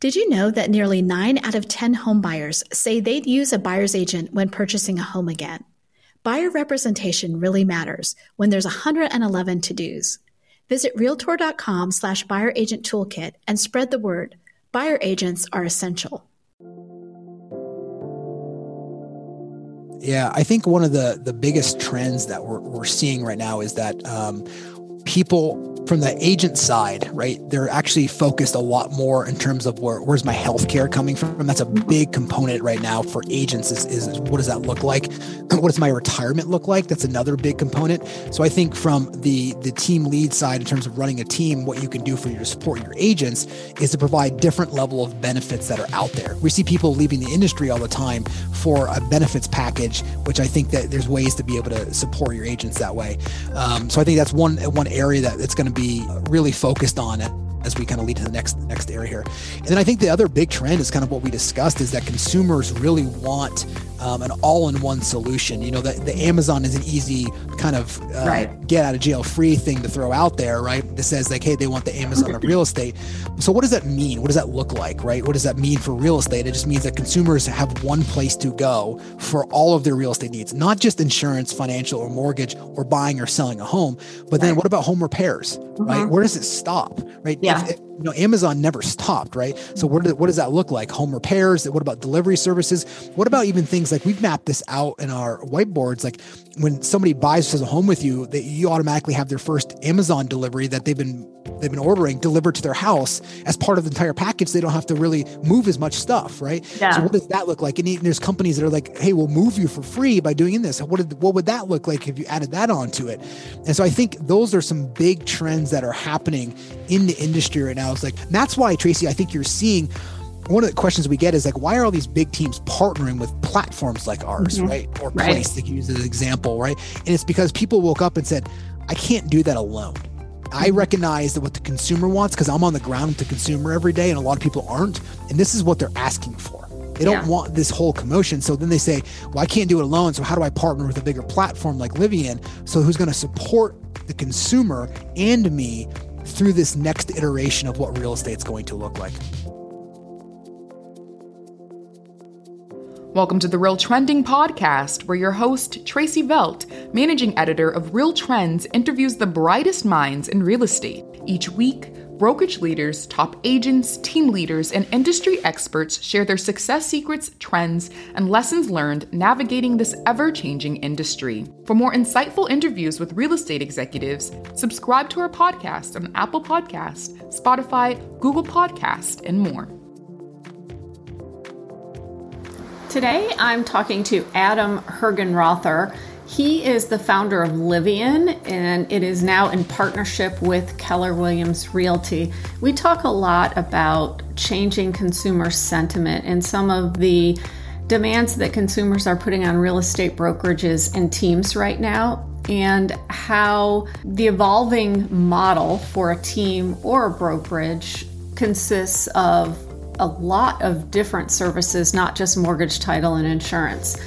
Did you know that nearly 9 out of 10 home buyers say they'd use a buyer's agent when purchasing a home again? Buyer representation really matters when there's 111 to-dos. Visit Realtor.com/buyer agent toolkit and spread the word. Buyer agents are essential. Yeah, I think one of the biggest trends that we're seeing right now is that people from the agent side, right, they're actually focused a lot more in terms of where's my healthcare coming from. That's a big component right now for agents is what does that look like? What does my retirement look like? That's another big component. So I think from the team lead side, in terms of running a team, what you can do to support your agents is to provide different level of benefits that are out there. We see people leaving the industry all the time for a benefits package, which I think that there's ways to be able to support your agents that way. So I think that's one area that it's going to be really focused on as we kind of lead to the next area here. And then I think the other big trend is kind of what we discussed, is that consumers really want an all-in-one solution. You know, the Amazon is an easy kind of get out of jail free thing to throw out there, right? That says like, hey, they want the Amazon of real estate. So what does that mean? What does that look like, right? What does that mean for real estate? It just means that consumers have one place to go for all of their real estate needs, not just insurance, financial, or mortgage, or buying or selling a home, but then what about home repairs, right? Where does it stop, right? Yeah. If Amazon never stopped, right? So what does that look like? Home repairs? What about delivery services? What about even things like, we've mapped this out in our whiteboards, like when somebody buys a home with you, that you automatically have their first Amazon delivery that they've been ordering delivered to their house as part of the entire package. They don't have to really move as much stuff, right? Yeah. So what does that look like? And there's companies that are like, hey, we'll move you for free by doing this. What would that look like if you added that onto it? And so I think those are some big trends that are happening in the industry right now. It's like, that's why, Tracy, I think you're seeing, one of the questions we get is like, why are all these big teams partnering with platforms like ours, right? Or Place, they can use as an example, right? And it's because people woke up and said, I can't do that alone. I recognize that what the consumer wants, because I'm on the ground with the consumer every day and a lot of people aren't. And this is what they're asking for. They don't want this whole commotion. So then they say, well, I can't do it alone. So how do I partner with a bigger platform like Livian? So who's going to support the consumer and me through this next iteration of what real estate's going to look like? Welcome to the Real Trending Podcast, where your host, Tracy Velt, managing editor of Real Trends, interviews the brightest minds in real estate. Each week, brokerage leaders, top agents, team leaders, and industry experts share their success secrets, trends, and lessons learned navigating this ever-changing industry. For more insightful interviews with real estate executives, subscribe to our podcast on Apple Podcasts, Spotify, Google Podcasts, and more. Today, I'm talking to Adam Hergenrother. He is the founder of Livian, and it is now in partnership with Keller Williams Realty. We talk a lot about changing consumer sentiment and some of the demands that consumers are putting on real estate brokerages and teams right now, and how the evolving model for a team or a brokerage consists of a lot of different services, not just mortgage, title, and insurance.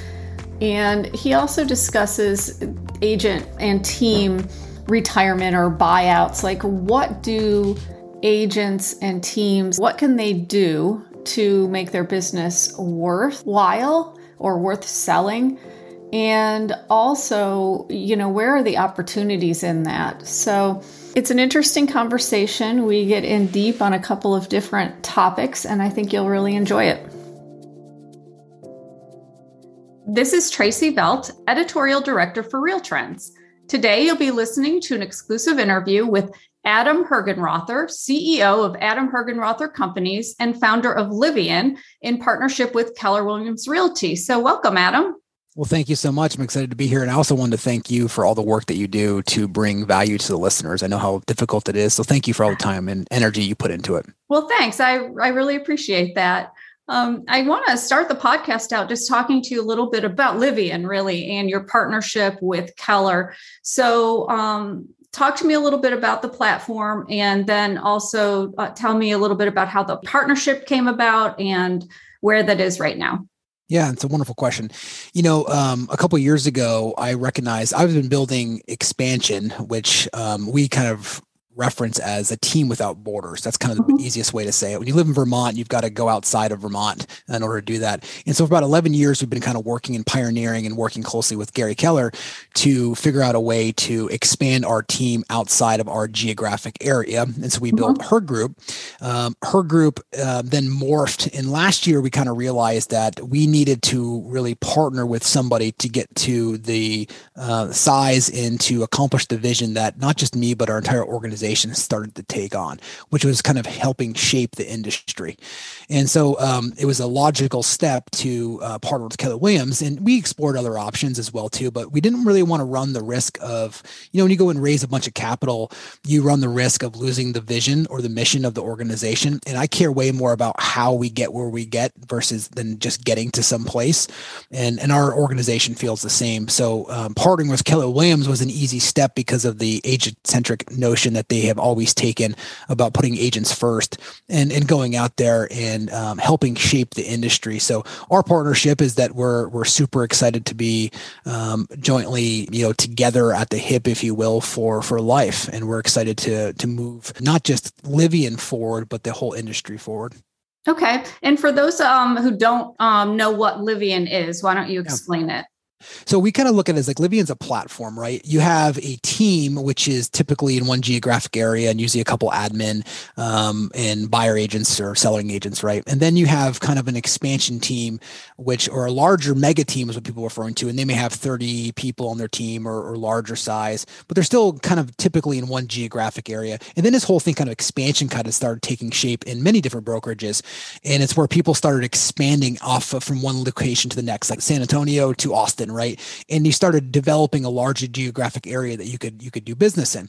And he also discusses agent and team retirement or buyouts. Like, what do agents and teams, what can they do to make their business worthwhile or worth selling? And also, where are the opportunities in that? So it's an interesting conversation. We get in deep on a couple of different topics, and I think you'll really enjoy it. This is Tracy Velt, editorial director for Real Trends. Today, you'll be listening to an exclusive interview with Adam Hergenrother, CEO of Adam Hergenrother Companies and founder of Livian, in partnership with Keller Williams Realty. So welcome, Adam. Well, thank you so much. I'm excited to be here. And I also wanted to thank you for all the work that you do to bring value to the listeners. I know how difficult it is. So thank you for all the time and energy you put into it. Well, thanks. I really appreciate that. I want to start the podcast out just talking to you a little bit about Livian, really, and your partnership with Keller. So talk to me a little bit about the platform, and then also tell me a little bit about how the partnership came about and where that is right now. Yeah, it's a wonderful question. A couple of years ago, I recognized I've been building expansion, which we kind of reference as a team without borders. That's kind of the easiest way to say it. When you live in Vermont, you've got to go outside of Vermont in order to do that. And so for about 11 years, we've been kind of working and pioneering and working closely with Gary Keller to figure out a way to expand our team outside of our geographic area. And so we built her group. Her group then morphed. And last year, we kind of realized that we needed to really partner with somebody to get to the size and to accomplish the vision that not just me, but our entire organization started to take on, which was kind of helping shape the industry. And so it was a logical step to partner with Keller Williams. And we explored other options as well, too. But we didn't really want to run the risk of, you know, when you go and raise a bunch of capital, you run the risk of losing the vision or the mission of the organization. And I care way more about how we get where we get versus than just getting to some place. And our organization feels the same. So partnering with Keller Williams was an easy step because of the agent-centric notion that they have always taken about putting agents first and going out there and helping shape the industry. So our partnership is that we're super excited to be jointly, you know, together at the hip, if you will, for life. And we're excited to move not just Livian forward, but the whole industry forward. Okay. And for those who don't know what Livian is, why don't you explain it? So we kind of look at it as like Livian's a platform, right? You have a team, which is typically in one geographic area and usually a couple admin and buyer agents or selling agents, right? And then you have kind of an expansion team, which or a larger mega team is what people are referring to. And they may have 30 people on their team or larger size, but they're still kind of typically in one geographic area. And then this whole thing kind of expansion kind of started taking shape in many different brokerages. And it's where people started expanding off of from one location to the next, like San Antonio to Austin, right? And you started developing a larger geographic area that you could do business in.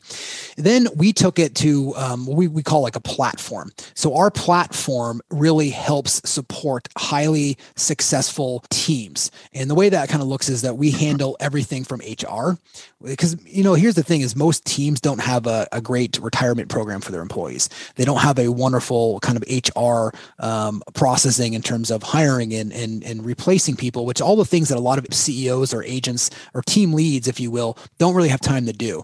Then we took it to what we call like a platform. So our platform really helps support highly successful teams. And the way that kind of looks is that we handle everything from HR, because, you know, here's the thing is most teams don't have a great retirement program for their employees. They don't have a wonderful kind of HR processing in terms of hiring and replacing people, which all the things that a lot of CEOs or agents or team leads, if you will, don't really have time to do.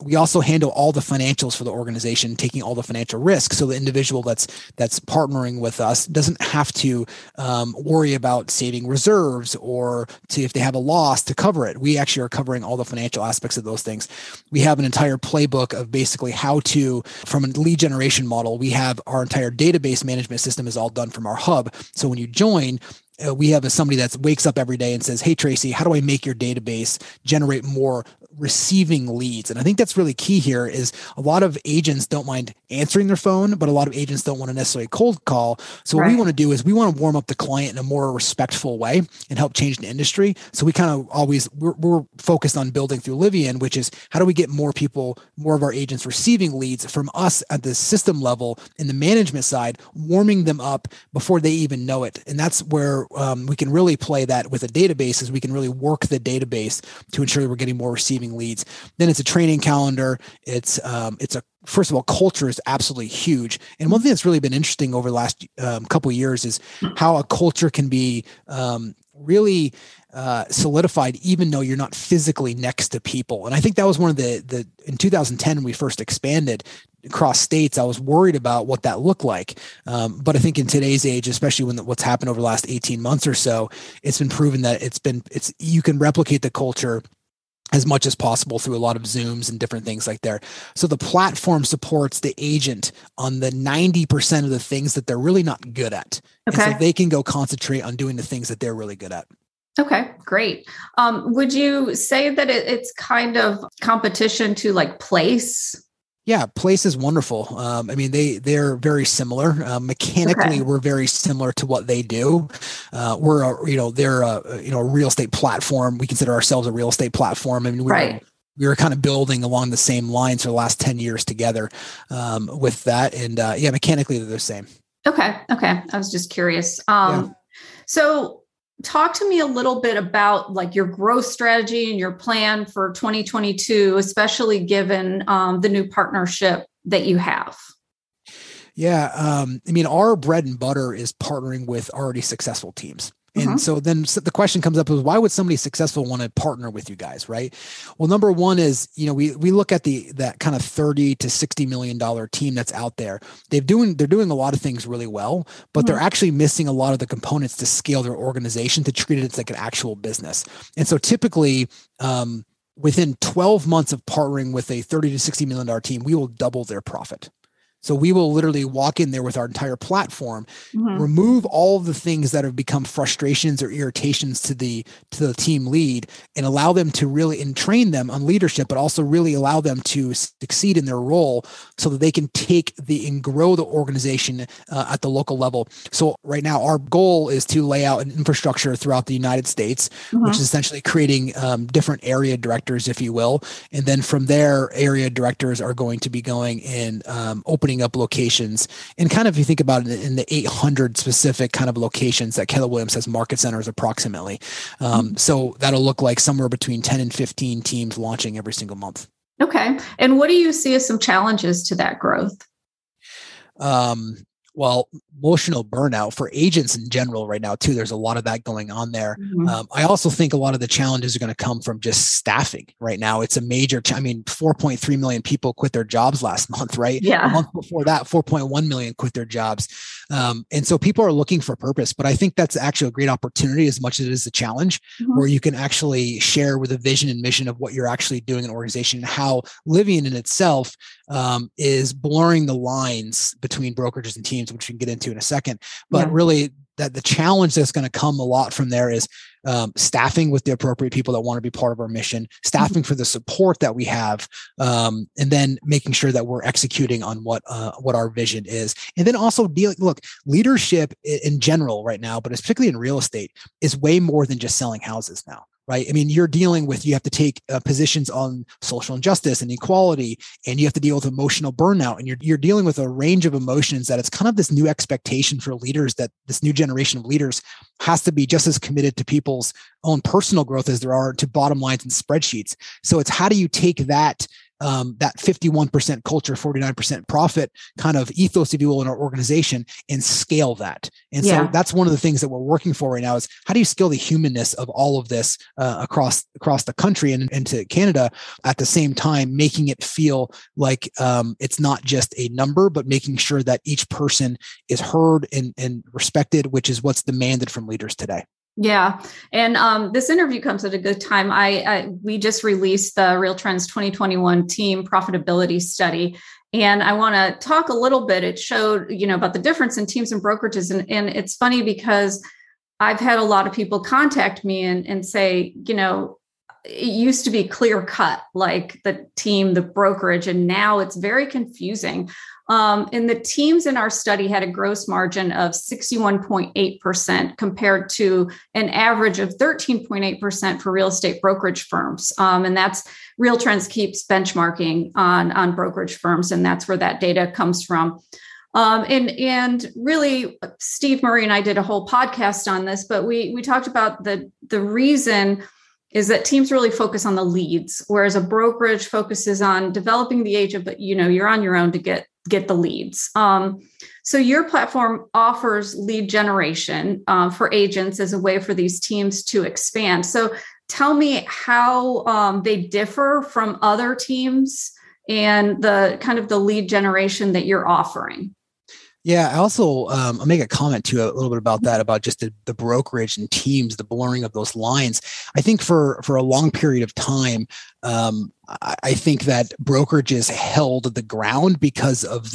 We also handle all the financials for the organization, taking all the financial risk. So the individual that's partnering with us doesn't have to worry about saving reserves or to, if they have a loss, to cover it. We actually are covering all the financial aspects of those things. We have an entire playbook of basically how to, from a lead generation model, we have our entire database management system is all done from our hub. So when you join, we have somebody that wakes up every day and says, hey, Tracy, how do I make your database generate more receiving leads? And I think that's really key here is a lot of agents don't mind answering their phone, but a lot of agents don't want to necessarily cold call. So what we want to do is we want to warm up the client in a more respectful way and help change the industry. So we kind of always, we're focused on building through Livian, which is how do we get more people, more of our agents receiving leads from us at the system level in the management side, warming them up before they even know it. And that's where we can really play that with a database is we can really work the database to ensure that we're getting more receiving leads. Then it's a training calendar. It's first of all, culture is absolutely huge. And one thing that's really been interesting over the last couple of years is how a culture can be really solidified, even though you're not physically next to people. And I think that was one of the in 2010, when we first expanded across states, I was worried about what that looked like. But I think in today's age, especially when what's happened over the last 18 months or so, it's been proven that you can replicate the culture as much as possible through a lot of Zooms and different things like there. So the platform supports the agent on the 90% of the things that they're really not good at. Okay. And so they can go concentrate on doing the things that they're really good at. Okay, great. Would you say that it's kind of competition to like Place? Yeah, Place is wonderful. I mean, they're very similar. Mechanically, we're very similar to what they do. They're a real estate platform. We consider ourselves a real estate platform. I mean, we were kind of building along the same lines for the last 10 years together with that. And mechanically, they're the same. Okay. I was just curious. So talk to me a little bit about like your growth strategy and your plan for 2022, especially given the new partnership that you have. Yeah. Our bread and butter is partnering with already successful teams. And so then the question comes up is, why would somebody successful want to partner with you guys, right? Well, number one is, you know, we look at that kind of $30 to $60 million team that's out there. They're doing a lot of things really well, but they're actually missing a lot of the components to scale their organization, to treat it as like an actual business. And so typically, within 12 months of partnering with a $30 to $60 million team, we will double their profit. So we will literally walk in there with our entire platform, remove all of the things that have become frustrations or irritations to the team lead, and allow them to really and train them on leadership, but also really allow them to succeed in their role so that they can take and grow the organization at the local level. So right now, our goal is to lay out an infrastructure throughout the United States, which is essentially creating different area directors, if you will. And then from there, area directors are going to be going and opening up locations, and kind of, if you think about it, in the 800 specific kind of locations that Keller Williams has market centers approximately. So that'll look like somewhere between 10 and 15 teams launching every single month. Okay. And what do you see as some challenges to that growth? Well, emotional burnout for agents in general right now too. There's a lot of that going on there. I also think a lot of the challenges are going to come from just staffing right now. It's a major, 4.3 million people quit their jobs last month, right? Yeah. A month before that, 4.1 million quit their jobs. And so people are looking for purpose, but I think that's actually a great opportunity as much as it is a challenge, where you can actually share with a vision and mission of what you're actually doing in an organization, and how Livian in itself is blurring the lines between brokerages and teams, which we can get into in a second. But really, that the challenge that's going to come a lot from there is staffing with the appropriate people that want to be part of our mission, staffing for the support that we have, and then making sure that we're executing on what our vision is. And then also leadership in general right now, but particularly in real estate, is way more than just selling houses now. Right? I mean, you have to take positions on social injustice and equality, and you have to deal with emotional burnout. And you're dealing with a range of emotions that it's kind of this new expectation for leaders, that this new generation of leaders has to be just as committed to people's own personal growth as there are to bottom lines and spreadsheets. So it's, how do you take that 51% culture, 49% profit kind of ethos, if you will, in our organization, and scale that. And so that's one of the things that we're working for right now, is how do you scale the humanness of all of this across the country and into Canada, at the same time making it feel like it's not just a number, but making sure that each person is heard and respected, which is what's demanded from leaders today. Yeah. And this interview comes at a good time. We just released the Real Trends 2021 team profitability study. And I want to talk a little bit. It showed, about the difference in teams and brokerages. And it's funny because I've had a lot of people contact me and say, it used to be clear cut, like the team, the brokerage, and now it's very confusing. And the teams in our study had a gross margin of 61.8% compared to an average of 13.8% for real estate brokerage firms. And that's Real Trends keeps benchmarking on brokerage firms, and that's where that data comes from. And really, Steve Murray and I did a whole podcast on this, but we talked about the reason is that teams really focus on the leads, whereas a brokerage focuses on developing the agent, but you're on your own to get the leads. So your platform offers lead generation for agents as a way for these teams to expand. So tell me how they differ from other teams and the kind of the lead generation that you're offering. Yeah, I also I'll make a comment to a little bit about that, about just the brokerage and teams, the blurring of those lines. I think for a long period of time, I think that brokerages held the ground because of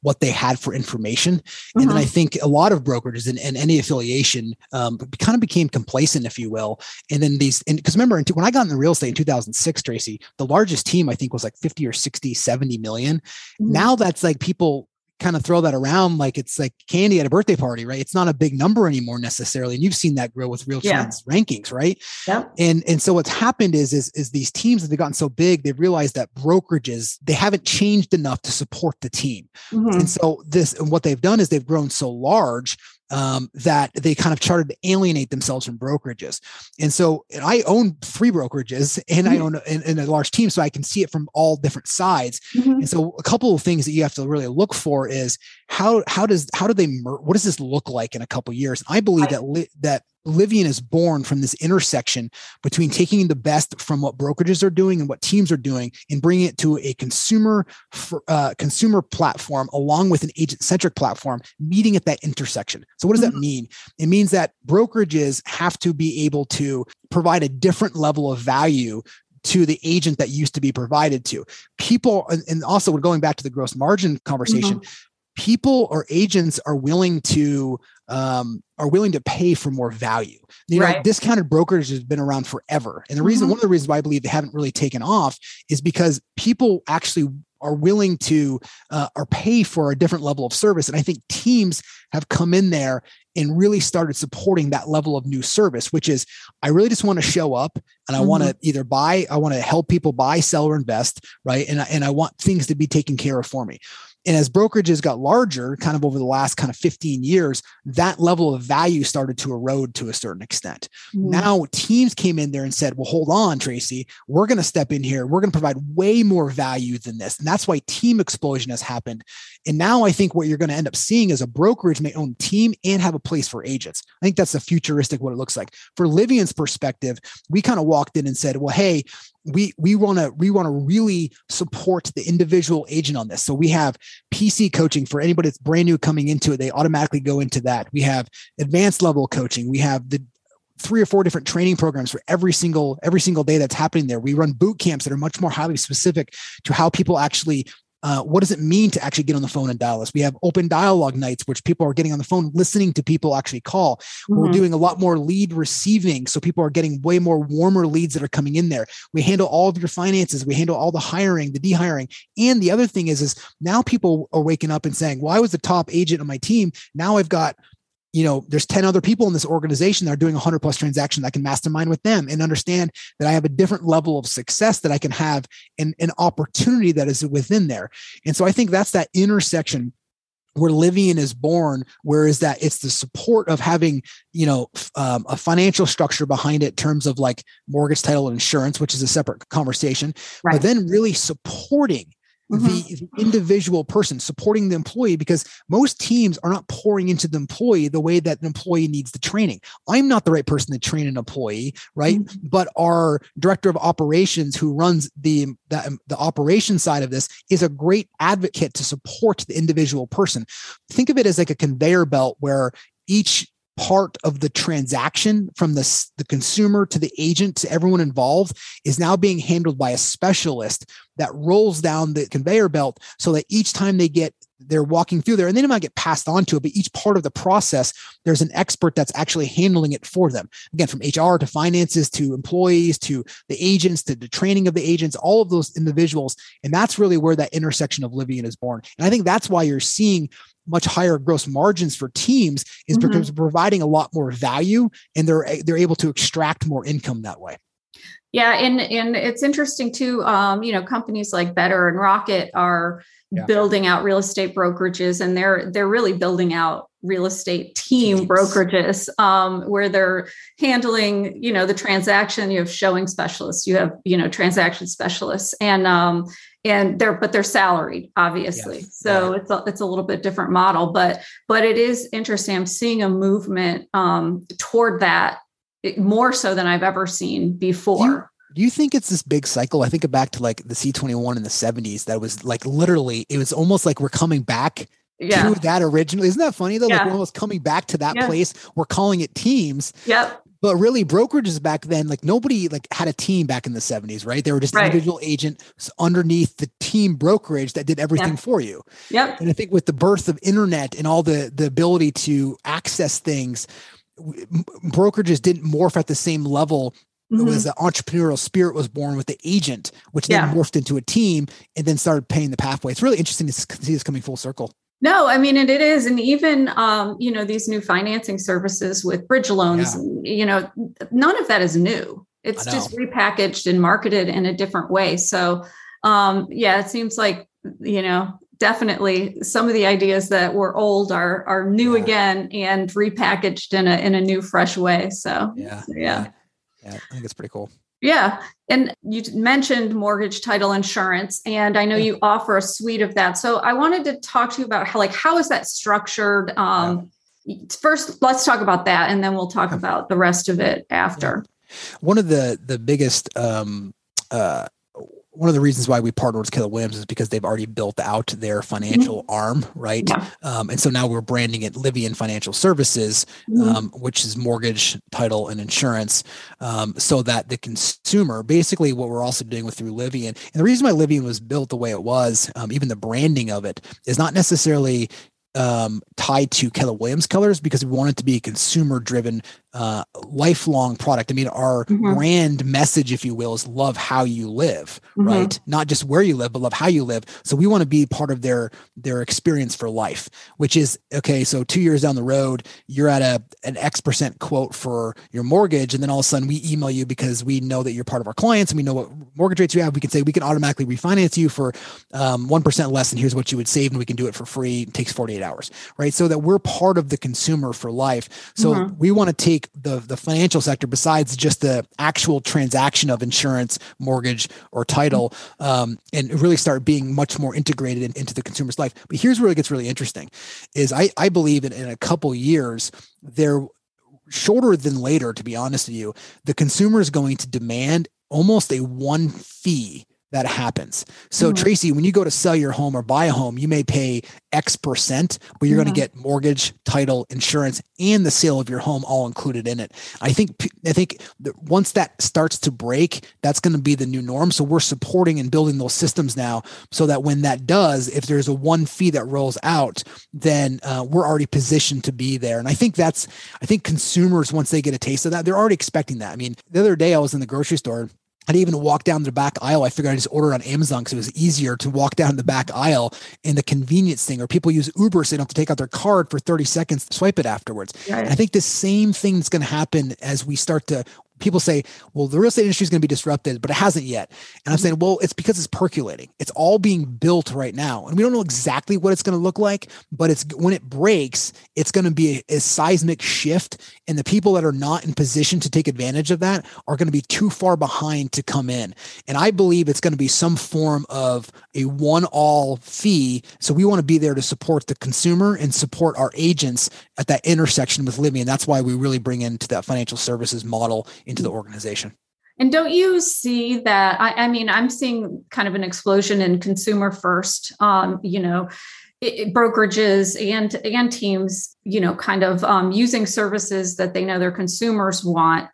what they had for information. And then I think a lot of brokerages and any affiliation kind of became complacent, if you will. And then because remember, when I got into real estate in 2006, Tracy, the largest team I think was like 50 or 60, 70 million. Now that's like people kind of throw that around like it's like candy at a birthday party, right? It's not a big number anymore necessarily. And you've seen that grow with Real Trends rankings, right? Yeah. And so what's happened is these teams have gotten so big, they've realized that brokerages, they haven't changed enough to support the team. And so what they've done is they've grown so large that they kind of started to alienate themselves from brokerages. And so I own 3 brokerages and I own in a large team, so I can see it from all different sides. And so a couple of things that you have to really look for is how do they merge? What does this look like in a couple of years? I believe that Livian is born from this intersection between taking the best from what brokerages are doing and what teams are doing and bringing it to a consumer platform along with an agent-centric platform, meeting at that intersection. So what does that mean? It means that brokerages have to be able to provide a different level of value to the agent that used to be provided to. People, and also we're going back to the gross margin conversation, people or agents are willing to pay for more value. You know, discounted brokerage has been around forever. And the reason, one of the reasons why I believe they haven't really taken off is because people actually are willing to or pay for a different level of service. And I think teams have come in there and really started supporting that level of new service, which is, I really just want to show up and I want to either buy, I want to help people buy, sell, or invest, right? And I want things to be taken care of for me. And as brokerages got larger, kind of over the last kind of 15 years, that level of value started to erode to a certain extent. Now teams came in there and said, well, hold on, Tracy, we're going to step in here. We're going to provide way more value than this. And that's why team explosion has happened. And now I think what you're going to end up seeing is a brokerage may own team and have a place for agents. I think that's the futuristic, what it looks like. For Livian's perspective, we kind of walked in and said, well, hey, we want to really support the individual agent on this. So we have PC coaching for anybody that's brand new coming into it. They automatically go into that. We have advanced level coaching. We have the 3 or 4 different training programs for every single day that's happening there. We run boot camps that are much more highly specific to how people actually what does it mean to actually get on the phone and dial us? We have open dialogue nights, which people are getting on the phone, listening to people actually call. We're doing a lot more lead receiving. So people are getting way more warmer leads that are coming in there. We handle all of your finances. We handle all the hiring, the de-hiring. And the other thing is now people are waking up and saying, well, I was the top agent on my team. Now I've got, you know, there's 10 other people in this organization that are doing 100+ transactions. I can mastermind with them and understand that I have a different level of success that I can have and an opportunity that is within there. And so I think that's that intersection where Livian is born, whereas that it's the support of having, you know, a financial structure behind it in terms of like mortgage, title, and insurance, which is a separate conversation, but then really supporting the individual person, supporting the employee, because most teams are not pouring into the employee the way that an employee needs the training. I'm not the right person to train an employee, right? But our director of operations who runs the operation side of this is a great advocate to support the individual person. Think of it as like a conveyor belt where each part of the transaction from the consumer to the agent to everyone involved is now being handled by a specialist that rolls down the conveyor belt so that each time they're walking through there and they might get passed on to it, but each part of the process, there's an expert that's actually handling it for them. Again, from HR to finances, to employees, to the agents, to the training of the agents, all of those individuals. And that's really where that intersection of Livian is born. And I think that's why you're seeing much higher gross margins for teams is because they're providing a lot more value and they're able to extract more income that way. Yeah. And it's interesting too, you know, companies like Better and Rocket are building out real estate brokerages, and they're really building out real estate team brokerages, where they're handling, you know, the transaction. You have showing specialists, you have, you know, transaction specialists, and they're salaried, obviously. So it's a little bit different model, but it is interesting. I'm seeing a movement toward that, more so than I've ever seen before. Do you think it's this big cycle? I think back to like the C21 in the 70s. That was like literally, it was almost like we're coming back to that originally. Isn't that funny though? Like we're almost coming back to that place. We're calling it teams. Yep. But really, brokerages back then, like nobody like had a team back in the 70s, right? They were just individual agents underneath the team brokerage that did everything for you. And I think with the birth of internet and all the ability to access things, brokerages didn't morph at the same level. It was the entrepreneurial spirit was born with the agent, which then morphed into a team and then started paying the pathway. It's really interesting to see this coming full circle. No, I mean, it is. And even, you know, these new financing services with bridge loans, you know, none of that is new. It's just repackaged and marketed in a different way. So, it seems like, you know, definitely some of the ideas that were old are new again and repackaged in a new, fresh way. So, I think it's pretty cool. Yeah. And you mentioned mortgage, title, insurance, and I know you offer a suite of that. So I wanted to talk to you about how is that structured? first, let's talk about that, and then we'll talk about the rest of it after. One of the biggest, one of the reasons why we partnered with Keller Williams is because they've already built out their financial arm, right? Yeah. And so now we're branding it Livian Financial Services, which is mortgage, title, and insurance, so that the consumer, basically what we're also doing with through Livian, and the reason why Livian was built the way it was, even the branding of it, is not necessarily tied to Keller Williams colors, because we want it to be a consumer driven, lifelong product. I mean, our brand message, if you will, is love how you live, right? Not just where you live, but love how you live. So we want to be part of their experience for life, which is, okay, so 2 years down the road, you're at an X% quote for your mortgage. And then all of a sudden we email you because we know that you're part of our clients and we know what mortgage rates you have. We can say, we can automatically refinance you for 1% less, and here's what you would save. And we can do it for free. It takes 48 hours, right? So that we're part of the consumer for life. So we want to take the financial sector, besides just the actual transaction of insurance, mortgage, or title, and really start being much more integrated into the consumer's life. But here's where it gets really interesting, is I believe that in a couple years, shorter than later, to be honest with you, the consumer is going to demand almost a one fee that happens. So Tracy, when you go to sell your home or buy a home, you may pay X%, but you're going to get mortgage, title, insurance, and the sale of your home all included in it. I think that once that starts to break, that's going to be the new norm. So we're supporting and building those systems now, so that when that does, if there's a one fee that rolls out, then we're already positioned to be there. And I think consumers, once they get a taste of that, they're already expecting that. I mean, the other day I was in the grocery store. I didn't even walk down the back aisle. I figured I just ordered on Amazon because it was easier to walk down the back aisle, and the convenience thing, or people use Uber so they don't have to take out their card for 30 seconds to swipe it afterwards. Yeah. And I think the same thing is going to happen as we start to, people say, well, the real estate industry is going to be disrupted, but it hasn't yet. And I'm saying, well, it's because it's percolating. It's all being built right now. And we don't know exactly what it's going to look like, but it's when it breaks, it's going to be a seismic shift. And the people that are not in position to take advantage of that are going to be too far behind to come in. And I believe it's going to be some form of a one-all fee. So we want to be there to support the consumer and support our agents at that intersection with Livian. And that's why we really bring into that financial services model into the organization. And don't you see that? I mean, I'm seeing kind of an explosion in consumer first, brokerages and teams, kind of using services that they know their consumers want.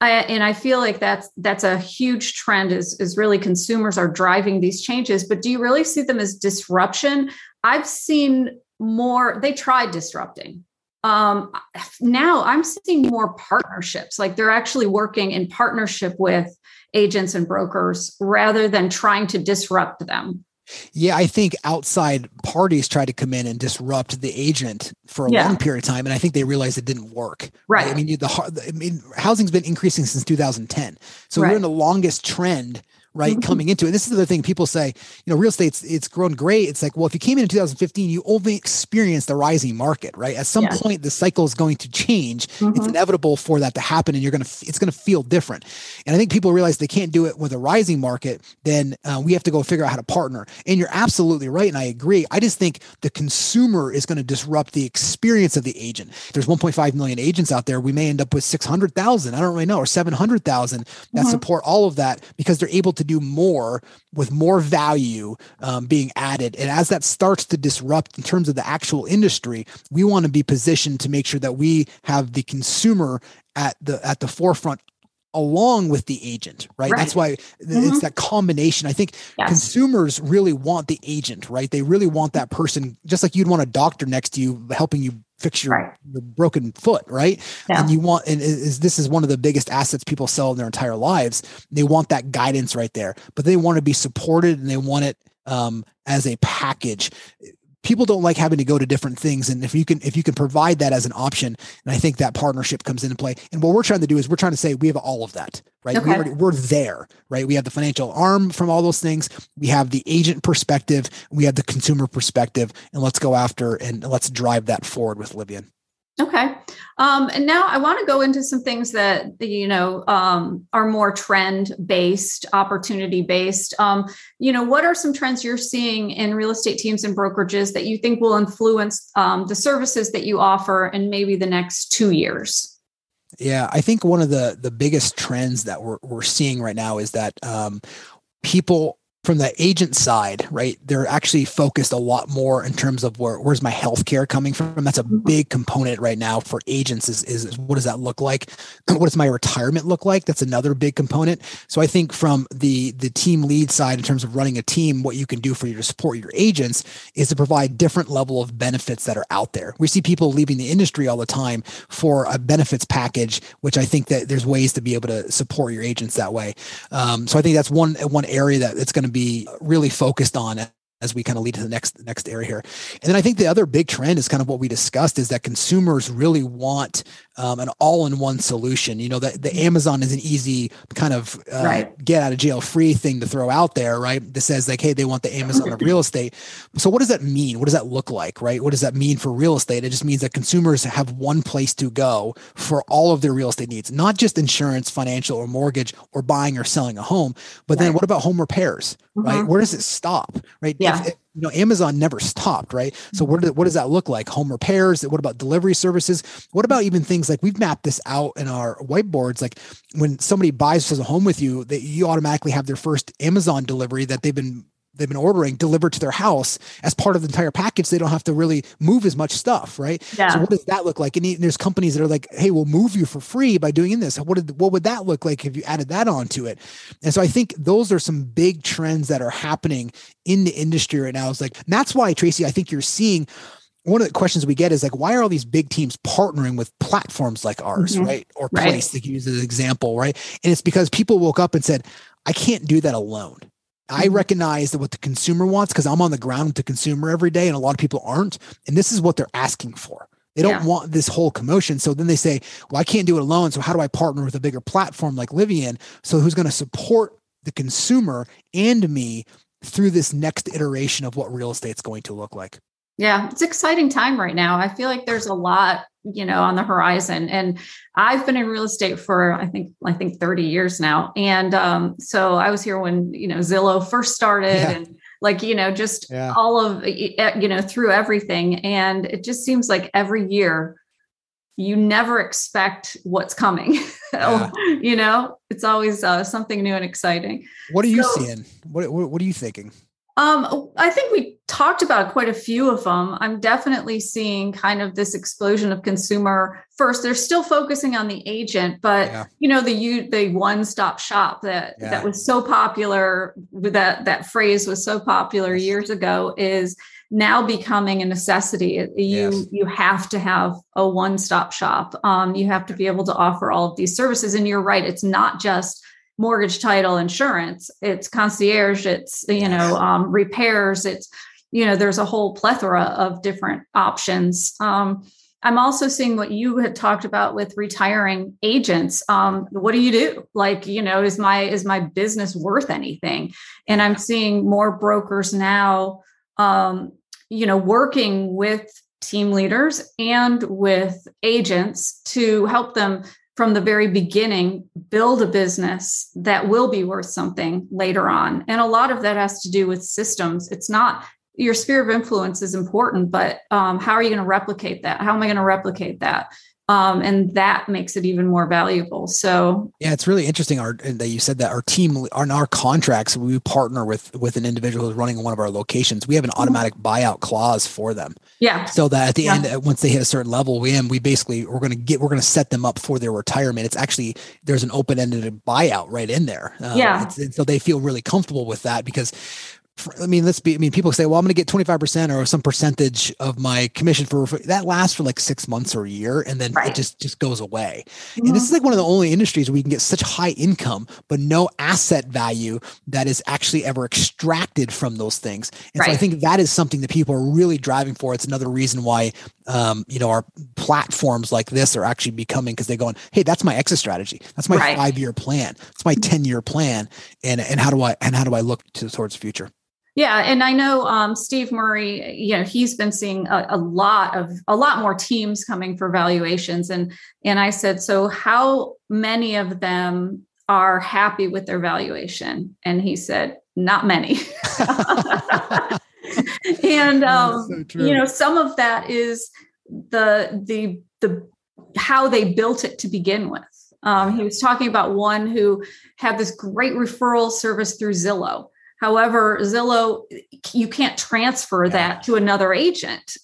And I feel like that's a huge trend is really consumers are driving these changes, but do you really see them as disruption? I've seen more, they tried disrupting. Now I'm seeing more partnerships, like they're actually working in partnership with agents and brokers rather than trying to disrupt them. Yeah, I think outside parties try to come in and disrupt the agent for a long period of time, and I think they realized it didn't work. Right. I mean, housing's been increasing since 2010, so we're in the longest trend. Right. Coming into it. This is the other thing people say, real estate's, it's grown great. It's like, well, if you came in 2015, you only experienced the rising market, right? At some point, the cycle is going to change. It's inevitable for that to happen. And it's going to feel different. And I think people realize they can't do it with a rising market. Then we have to go figure out how to partner. And you're absolutely right. And I agree. I just think the consumer is going to disrupt the experience of the agent. If there's 1.5 million agents out there, we may end up with 600,000. I don't really know, or 700,000 that support all of that, because they're able to do more with more value being added. And as that starts to disrupt in terms of the actual industry, we want to be positioned to make sure that we have the consumer at the forefront along with the agent, right? That's why it's that combination. I think consumers really want the agent, right? They really want that person, just like you'd want a doctor next to you helping you fix your broken foot, right? Yeah. And you want, this is one of the biggest assets people sell in their entire lives. They want that guidance right there, but they want to be supported and they want it as a package. People don't like having to go to different things. And if you can provide that as an option, and I think that partnership comes into play. And what we're trying to do is we're trying to say we have all of that, right? Okay. We're there, right? We have the financial arm from all those things. We have the agent perspective. We have the consumer perspective, and let's go after and let's drive that forward with Livian. Okay. And now I want to go into some things that, are more trend-based, opportunity-based. What are some trends you're seeing in real estate teams and brokerages that you think will influence the services that you offer in maybe the next 2 years? Yeah, I think one of the biggest trends that we're seeing right now is that people from the agent side, right, they're actually focused a lot more in terms of where's my healthcare coming from. That's a big component right now for agents is what does that look like? What does my retirement look like? That's another big component. So I think from the team lead side, in terms of running a team, what you can do to support your agents is to provide different level of benefits that are out there. We see people leaving the industry all the time for a benefits package, which I think that there's ways to be able to support your agents that way. So I think that's one area that it's going to be really focused on as we kind of lead to the next area here. And then I think the other big trend is kind of what we discussed, is that consumers really want an all-in-one solution. The Amazon is an easy kind of get out of jail free thing to throw out there, right? That says like, hey, they want the Amazon of real estate. So what does that mean? What does that look like, right? What does that mean for real estate? It just means that consumers have one place to go for all of their real estate needs, not just insurance, financial, or mortgage, or buying or selling a home. But then what about home repairs, right? Where does it stop, right? Yeah. Amazon never stopped, right? So what does that look like? Home repairs? What about delivery services? What about even things like, we've mapped this out in our whiteboards, like when somebody buys a home with you, that you automatically have their first Amazon delivery that they've been ordering delivered to their house as part of the entire package. They don't have to really move as much stuff, right? Yeah. So what does that look like? And there's companies that are like, hey, we'll move you for free by doing this. What would that look like if you added that onto it? And so I think those are some big trends that are happening in the industry right now. It's like, and that's why, Tracy, I think you're seeing, one of the questions we get is like, why are all these big teams partnering with platforms like ours, right? Or Place, to use as an example, right? And it's because people woke up and said, I can't do that alone. I recognize that what the consumer wants, because I'm on the ground with the consumer every day, and a lot of people aren't. And this is what they're asking for. They don't want this whole commotion. So then they say, well, I can't do it alone. So how do I partner with a bigger platform like Livian? So who's going to support the consumer and me through this next iteration of what real estate's going to look like? Yeah, it's an exciting time right now. I feel like there's a lot, on the horizon. And I've been in real estate for, I think 30 years now. And so I was here when, Zillow first started and all of, through everything. And it just seems like every year you never expect what's coming. It's always something new and exciting. What are you seeing? What are you thinking? I think we talked about quite a few of them. I'm definitely seeing kind of this explosion of consumer first. They're still focusing on the agent, but the one-stop shop that was so popular, that phrase was so popular years ago, is now becoming a necessity. You have to have a one-stop shop. You have to be able to offer all of these services. And you're right, it's not just mortgage, title, insurance, it's concierge, it's, repairs, it's, there's a whole plethora of different options. I'm also seeing what you had talked about with retiring agents. What do you do? Like, is my business worth anything? And I'm seeing more brokers now, working with team leaders and with agents to help them from the very beginning build a business that will be worth something later on. And a lot of that has to do with systems. It's not, your sphere of influence is important, but how are you going to replicate that? How am I going to replicate that? And that makes it even more valuable. So yeah, it's really interesting that you said that our team on our contracts, we partner with an individual who's running one of our locations. We have an automatic buyout clause for them. Yeah. So that at the end, once they hit a certain level, we're going to set them up for their retirement. It's actually, there's an open-ended buyout right in there. And so they feel really comfortable with that because, people say, well, I'm going to get 25% or some percentage of my commission for that lasts for like 6 months or a year. And then it just goes away. Mm-hmm. And this is like one of the only industries where you can get such high income, but no asset value that is actually ever extracted from those things. And so I think that is something that people are really driving for. It's another reason why, our platforms like this are actually becoming, because they're going, hey, that's my exit strategy. That's my 5-year plan. That's my 10-year plan. And how do I look towards the future? Yeah. And I know Steve Murray, you know, he's been seeing a lot more teams coming for valuations. And I said, so how many of them are happy with their valuation? And he said, not many. And, so you know, some of that is the how they built it to begin with. He was talking about one who had this great referral service through Zillow. However, Zillow, you can't transfer that to another agent.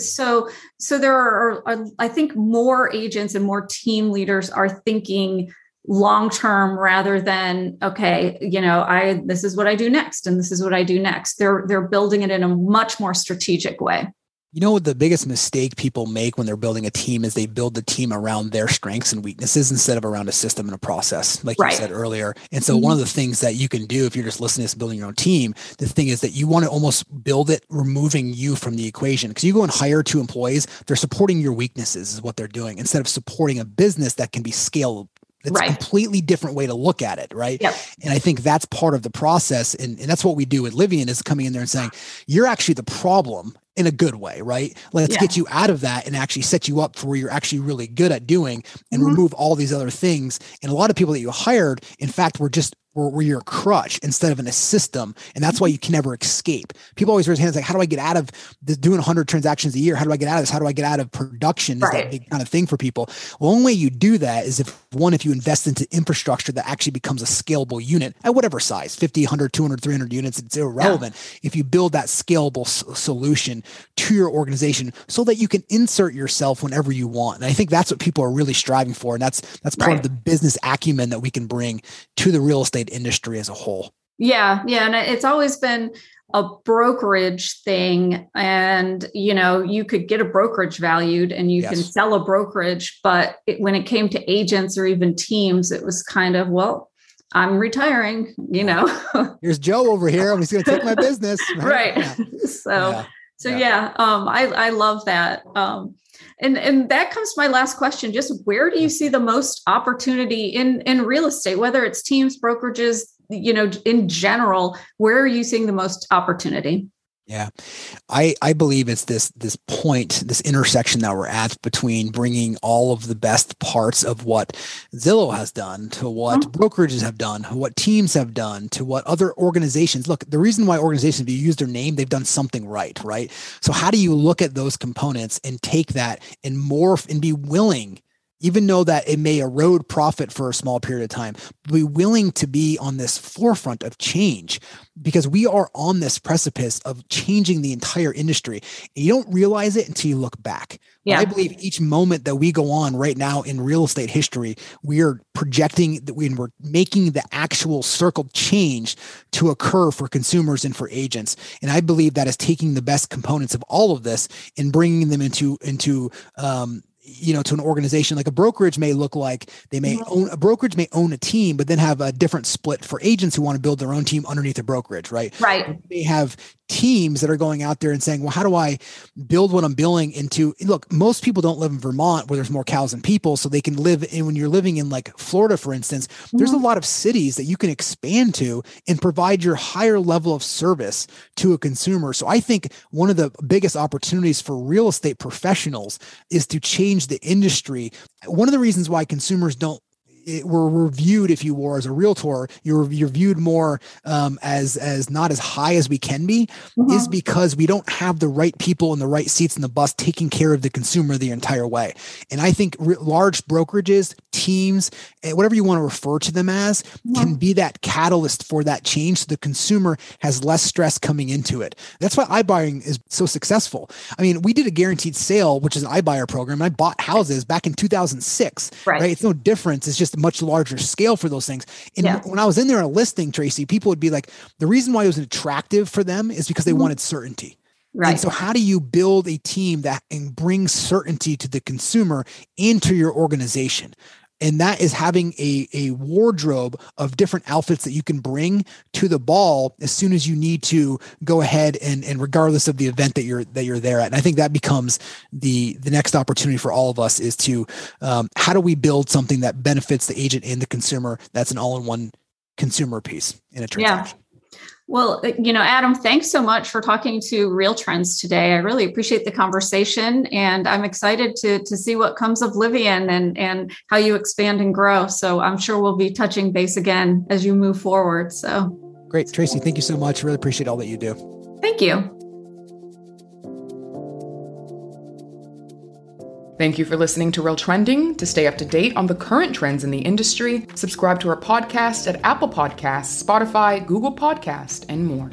So there are, I think, more agents and more team leaders are thinking long-term rather than, okay, you know, this is what I do next. And this is what I do next. They're building it in a much more strategic way. You know what the biggest mistake people make when they're building a team is they build the team around their strengths and weaknesses instead of around a system and a process, like you said earlier. And so one of the things that you can do if you're just listening to this building your own team, the thing is that you want to almost build it, removing you from the equation. Because you go and hire two employees, they're supporting your weaknesses is what they're doing instead of supporting a business that can be scaled. It's a completely different way to look at it, right? Yep. And I think that's part of the process. And that's what we do with Livian is coming in there and saying, you're actually the problem in a good way, right? Let's get you out of that and actually set you up for where you're actually really good at doing and remove all these other things. And a lot of people that you hired, in fact, were your crutch instead of in a system. And that's why you can never escape. People always raise hands like, how do I get out of this, doing 100 transactions a year? How do I get out of this? How do I get out of production? Is that big kind of thing for people? Well, the only way you do that is if you invest into infrastructure that actually becomes a scalable unit at whatever size, 50, 100, 200, 300 units, it's irrelevant. Yeah. If you build that scalable solution to your organization so that you can insert yourself whenever you want. And I think that's what people are really striving for. And that's part of the business acumen that we can bring to the real estate industry as a whole. Yeah. Yeah. And it's always been a brokerage thing. And, you know, you could get a brokerage valued and you can sell a brokerage, but when it came to agents or even teams, it was kind of, well, I'm retiring, you know, here's Joe over here. I'm just going to take my business. Right. Yeah. So, I love that. And that comes to my last question, just where do you see the most opportunity in real estate, whether it's teams, brokerages, you know, in general, where are you seeing the most opportunity? Yeah. I believe it's this point, this intersection that we're at between bringing all of the best parts of what Zillow has done to what brokerages have done, what teams have done to what other organizations. Look, the reason why organizations, if you use their name, they've done something right, right? So how do you look at those components and take that and morph and be willing, even though that it may erode profit for a small period of time, be willing to be on this forefront of change because we are on this precipice of changing the entire industry. And you don't realize it until you look back. Yeah. I believe each moment that we go on right now in real estate history, we are projecting that we're making the actual circle change to occur for consumers and for agents. And I believe that is taking the best components of all of this and bringing them into you know, to an organization like a brokerage may look like they may own a brokerage may own a team, but then have a different split for agents who want to build their own team underneath a brokerage. Right. Right. They have teams that are going out there and saying, well, how do I build what I'm building into? Look, most people don't live in Vermont where there's more cows than people. So they can live in, when you're living in like Florida, for instance, there's a lot of cities that you can expand to and provide your higher level of service to a consumer. So I think one of the biggest opportunities for real estate professionals is to change the industry. One of the reasons why consumers were viewed, if you were as a realtor, you're viewed more as not as high as we can be, is because we don't have the right people in the right seats in the bus taking care of the consumer the entire way. And I think large brokerages, teams, whatever you want to refer to them as, can be that catalyst for that change. So the consumer has less stress coming into it. That's why iBuying is so successful. I mean, we did a guaranteed sale, which is an iBuyer program. I bought houses back in 2006. Right? It's no difference. It's just much larger scale for those things. And when I was in there on a listing, Tracy, people would be like, the reason why it was attractive for them is because they wanted certainty. Right. And so how do you build a team that and bring certainty to the consumer and to your organization? And that is having a wardrobe of different outfits that you can bring to the ball as soon as you need to go ahead and regardless of the event that you're there at. And I think that becomes the next opportunity for all of us is to how do we build something that benefits the agent and the consumer that's an all-in-one consumer piece in a transaction. Yeah. Well, you know, Adam, thanks so much for talking to Real Trends today. I really appreciate the conversation, and I'm excited to see what comes of Livian and how you expand and grow. So I'm sure we'll be touching base again as you move forward. So great, Tracy. Thank you so much. Really appreciate all that you do. Thank you. Thank you for listening to Real Trending. To stay up to date on the current trends in the industry, subscribe to our podcast at Apple Podcasts, Spotify, Google Podcasts, and more.